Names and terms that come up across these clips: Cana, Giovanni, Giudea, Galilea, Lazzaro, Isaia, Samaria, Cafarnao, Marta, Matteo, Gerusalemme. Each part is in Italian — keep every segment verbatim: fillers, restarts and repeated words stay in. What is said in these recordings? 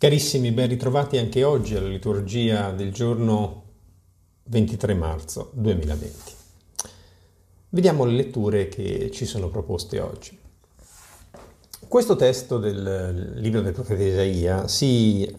Carissimi, ben ritrovati anche oggi alla liturgia del giorno ventitré marzo duemilaventi. Vediamo le letture che ci sono proposte oggi. Questo testo del libro del profeta Isaia si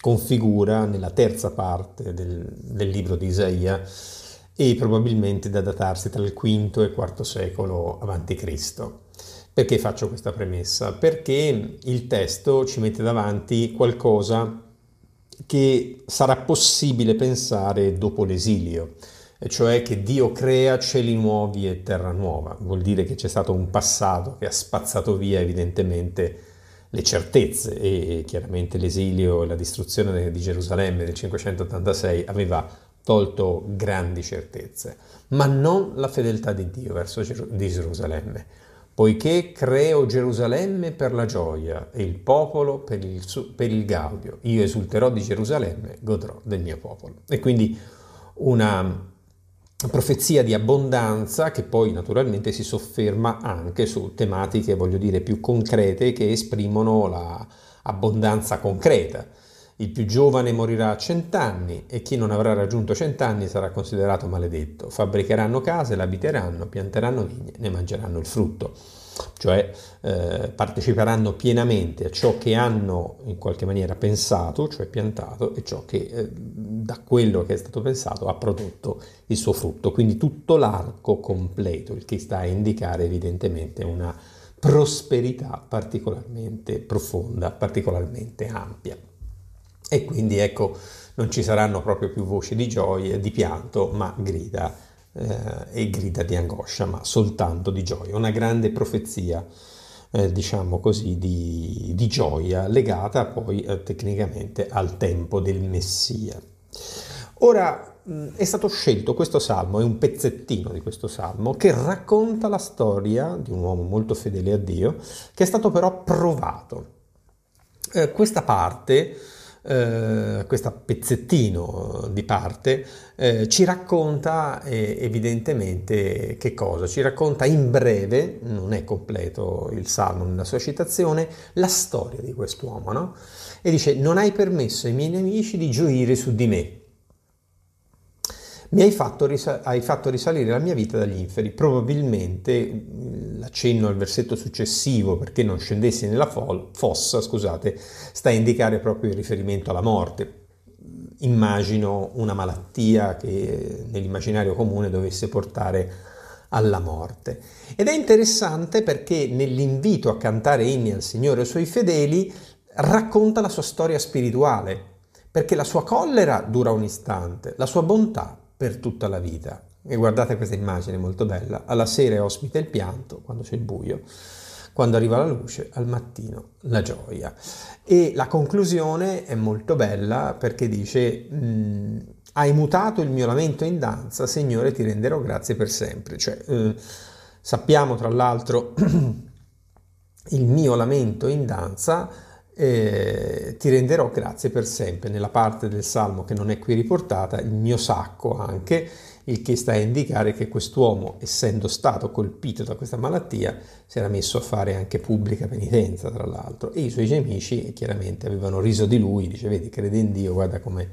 configura nella terza parte del, del libro di Isaia e probabilmente da datarsi tra il quinto e quarto secolo avanti Cristo. Perché faccio questa premessa? Perché il testo ci mette davanti qualcosa che sarà possibile pensare dopo l'esilio, cioè che Dio crea cieli nuovi e terra nuova. Vuol dire che c'è stato un passato che ha spazzato via evidentemente le certezze e chiaramente l'esilio e la distruzione di Gerusalemme del cinquecentottantasei aveva tolto grandi certezze, ma non la fedeltà di Dio verso di Gerusalemme. Poiché creo Gerusalemme per la gioia e il popolo per il, per il gaudio, io esulterò di Gerusalemme, godrò del mio popolo. E quindi una profezia di abbondanza che poi naturalmente si sofferma anche su tematiche, voglio dire, più concrete che esprimono la abbondanza concreta. Il più giovane morirà a cent'anni e chi non avrà raggiunto cent'anni sarà considerato maledetto. Fabbricheranno case, l'abiteranno, pianteranno vigne, ne mangeranno il frutto. Cioè eh, parteciperanno pienamente a ciò che hanno in qualche maniera pensato, cioè piantato, e ciò che eh, da quello che è stato pensato ha prodotto il suo frutto. Quindi tutto l'arco completo, il che sta a indicare evidentemente una prosperità particolarmente profonda, particolarmente ampia. E quindi ecco, non ci saranno proprio più voci di gioia, di pianto, ma grida eh, e grida di angoscia, ma soltanto di gioia. Una grande profezia, eh, diciamo così, di, di gioia, legata poi eh, tecnicamente al tempo del Messia. Ora, mh, è stato scelto questo salmo, è un pezzettino di questo salmo, che racconta la storia di un uomo molto fedele a Dio, che è stato però provato. Eh, questa parte... Uh, questo pezzettino di parte uh, ci racconta eh, evidentemente che cosa? Ci racconta in breve, non è completo il Salmo nella sua citazione, la storia di quest'uomo, no? E dice: non hai permesso ai miei nemici di gioire su di me, mi hai fatto, risa- hai fatto risalire la mia vita dagli inferi. Probabilmente l'accenno al versetto successivo, perché non scendessi nella fo- fossa, scusate, sta a indicare proprio il riferimento alla morte. Immagino una malattia che nell'immaginario comune dovesse portare alla morte. Ed è interessante perché nell'invito a cantare inni al Signore e ai suoi fedeli racconta la sua storia spirituale, perché la sua collera dura un istante, la sua bontà per tutta la vita. E guardate questa immagine molto bella: alla sera è ospite il pianto, quando c'è il buio, quando arriva la luce, al mattino la gioia. E la conclusione è molto bella perché dice: hai mutato il mio lamento in danza, Signore, ti renderò grazie per sempre. Cioè, eh, sappiamo tra l'altro il mio lamento in danza, Eh, ti renderò grazie per sempre. Nella parte del Salmo che non è qui riportata, il mio sacco anche, il che sta a indicare che quest'uomo, essendo stato colpito da questa malattia, si era messo a fare anche pubblica penitenza, tra l'altro, e i suoi nemici chiaramente avevano riso di lui. Dice: vedi, crede in Dio, guarda come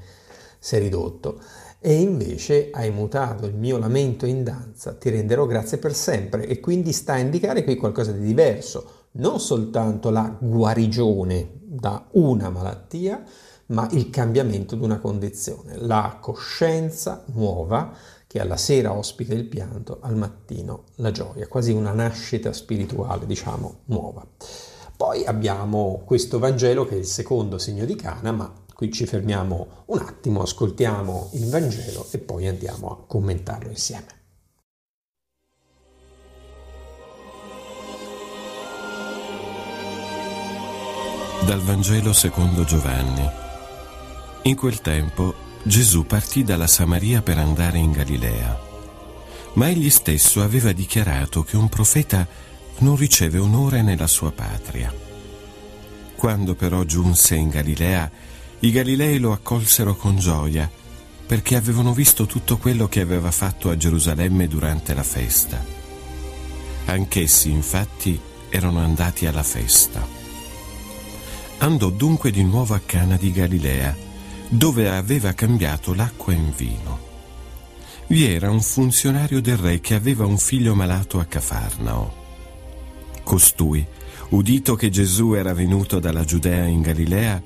sei ridotto. E invece hai mutato il mio lamento in danza, ti renderò grazie per sempre. E quindi sta a indicare qui qualcosa di diverso, non soltanto la guarigione da una malattia, ma il cambiamento di una condizione, la coscienza nuova che alla sera ospita il pianto, al mattino la gioia, quasi una nascita spirituale, diciamo, nuova. Poi abbiamo questo Vangelo che è il secondo segno di Cana, ma qui ci fermiamo un attimo, ascoltiamo il Vangelo e poi andiamo a commentarlo insieme. Dal Vangelo secondo Giovanni. In quel tempo Gesù partì dalla Samaria per andare in Galilea, ma egli stesso aveva dichiarato che un profeta non riceve onore nella sua patria. Quando però giunse in Galilea, i Galilei lo accolsero con gioia, perché avevano visto tutto quello che aveva fatto a Gerusalemme durante la festa. Anch'essi, infatti, erano andati alla festa. Andò dunque di nuovo a Cana di Galilea, dove aveva cambiato l'acqua in vino. Vi era un funzionario del re che aveva un figlio malato a Cafarnao. Costui, udito che Gesù era venuto dalla Giudea in Galilea,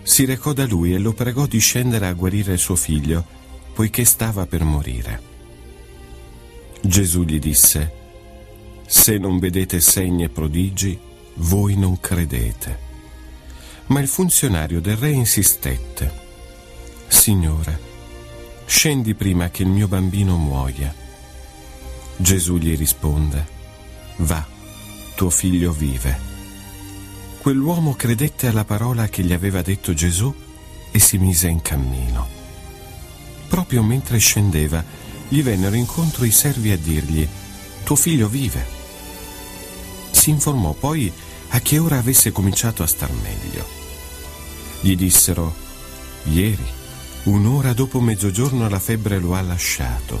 si recò da lui e lo pregò di scendere a guarire suo figlio, poiché stava per morire. Gesù gli disse: «Se non vedete segni e prodigi, voi non credete». Ma il funzionario del re insistette: «Signore, scendi prima che il mio bambino muoia». Gesù gli risponde: «Va, tuo figlio vive». Quell'uomo credette alla parola che gli aveva detto Gesù e si mise in cammino. Proprio mentre scendeva, gli vennero incontro i servi a dirgli: «Tuo figlio vive». Si informò poi a che ora avesse cominciato a star meglio. Gli dissero: «Ieri, un'ora dopo mezzogiorno, la febbre lo ha lasciato».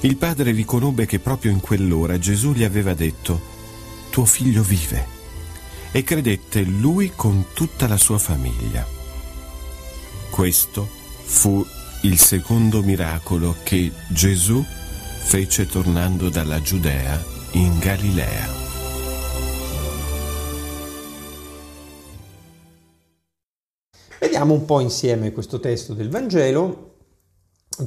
Il padre riconobbe che proprio in quell'ora Gesù gli aveva detto: «Tuo figlio vive», e credette lui con tutta la sua famiglia. Questo fu il secondo miracolo che Gesù fece tornando dalla Giudea in Galilea. Vediamo un po' insieme questo testo del Vangelo.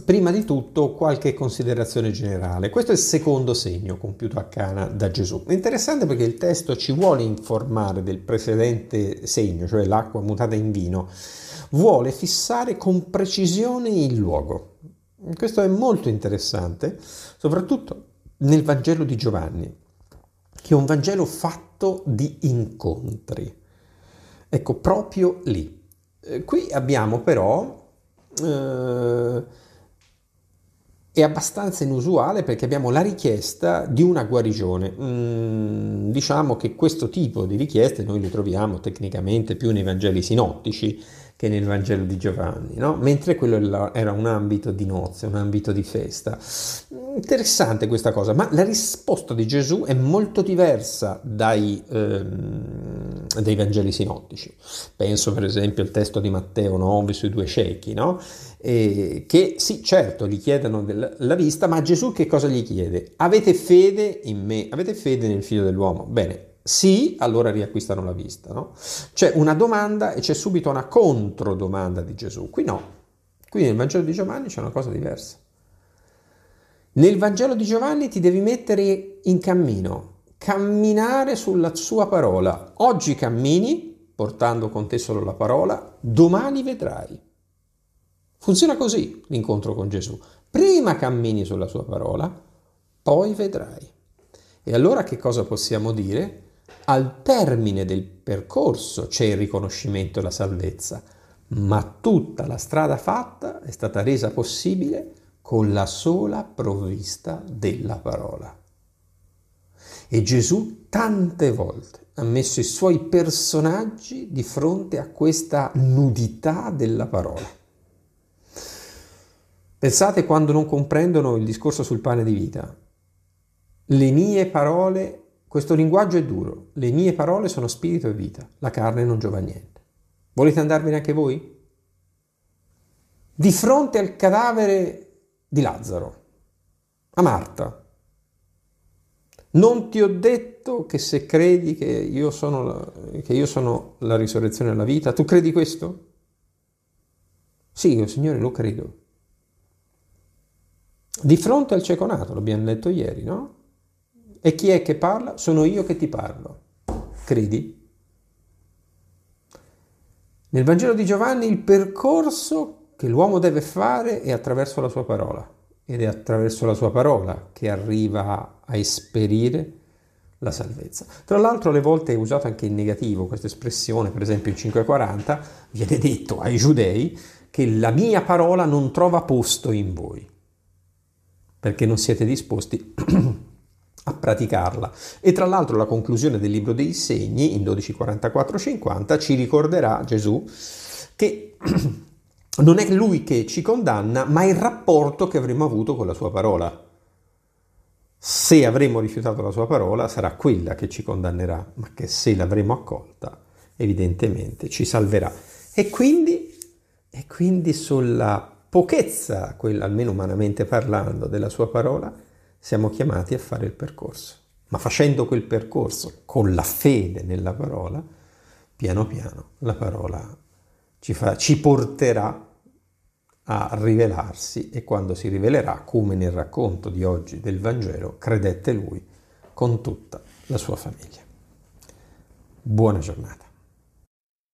Prima di tutto qualche considerazione generale. Questo è il secondo segno compiuto a Cana da Gesù. È interessante perché il testo ci vuole informare del precedente segno, cioè l'acqua mutata in vino. Vuole fissare con precisione il luogo. Questo è molto interessante, soprattutto nel Vangelo di Giovanni, che è un Vangelo fatto di incontri. Ecco, proprio lì. Qui abbiamo però... Eh, È abbastanza inusuale perché abbiamo la richiesta di una guarigione. Mm, diciamo che questo tipo di richieste noi le troviamo tecnicamente più nei Vangeli sinottici che nel Vangelo di Giovanni, no? Mentre quello era un ambito di nozze, un ambito di festa. Interessante questa cosa, ma la risposta di Gesù è molto diversa dai, ehm, dai Vangeli sinottici. Penso per esempio al testo di Matteo nove sui due ciechi, no? Eh, che sì, certo, gli chiedono del, la vista, ma Gesù che cosa gli chiede? Avete fede in me? Avete fede nel figlio dell'uomo? Bene, sì, allora riacquistano la vista, no? C'è una domanda e c'è subito una controdomanda di Gesù. Qui no, qui nel Vangelo di Giovanni c'è una cosa diversa. Nel Vangelo di Giovanni ti devi mettere in cammino, camminare sulla sua parola. Oggi cammini, portando con te solo la parola, domani vedrai. Funziona così l'incontro con Gesù. Prima cammini sulla sua parola, poi vedrai. E allora che cosa possiamo dire? Al termine del percorso c'è il riconoscimento e la salvezza, ma tutta la strada fatta è stata resa possibile con la sola provvista della parola. E Gesù tante volte ha messo i suoi personaggi di fronte a questa nudità della parola. Pensate quando non comprendono il discorso sul pane di vita. Le mie parole, questo linguaggio è duro, le mie parole sono spirito e vita, la carne non giova a niente. Volete andarvene anche voi? Di fronte al cadavere di Lazzaro, a Marta. Non ti ho detto che se credi che io sono la, che io sono la risurrezione e la vita, tu credi questo? Sì, io, Signore, lo credo. Di fronte al cieco nato, l'abbiamo letto ieri, no? E chi è che parla? Sono io che ti parlo. Credi? Nel Vangelo di Giovanni il percorso che l'uomo deve fare è attraverso la sua parola, ed è attraverso la sua parola che arriva a esperire la salvezza. Tra l'altro alle volte è usato anche in negativo questa espressione, per esempio in cinque quaranta viene detto ai giudei che la mia parola non trova posto in voi, perché non siete disposti a praticarla. E tra l'altro la conclusione del libro dei segni, in dodici quarantaquattro cinquanta, ci ricorderà Gesù che non è lui che ci condanna, ma il rapporto che avremo avuto con la sua parola. Se avremo rifiutato la sua parola, sarà quella che ci condannerà, ma che se l'avremo accolta, evidentemente ci salverà. E quindi, e quindi sulla pochezza, quella almeno umanamente parlando, della sua parola, siamo chiamati a fare il percorso. Ma facendo quel percorso con la fede nella parola, piano piano la parola ci, fa, ci porterà a rivelarsi, e quando si rivelerà, come nel racconto di oggi del Vangelo, credette lui con tutta la sua famiglia. Buona giornata.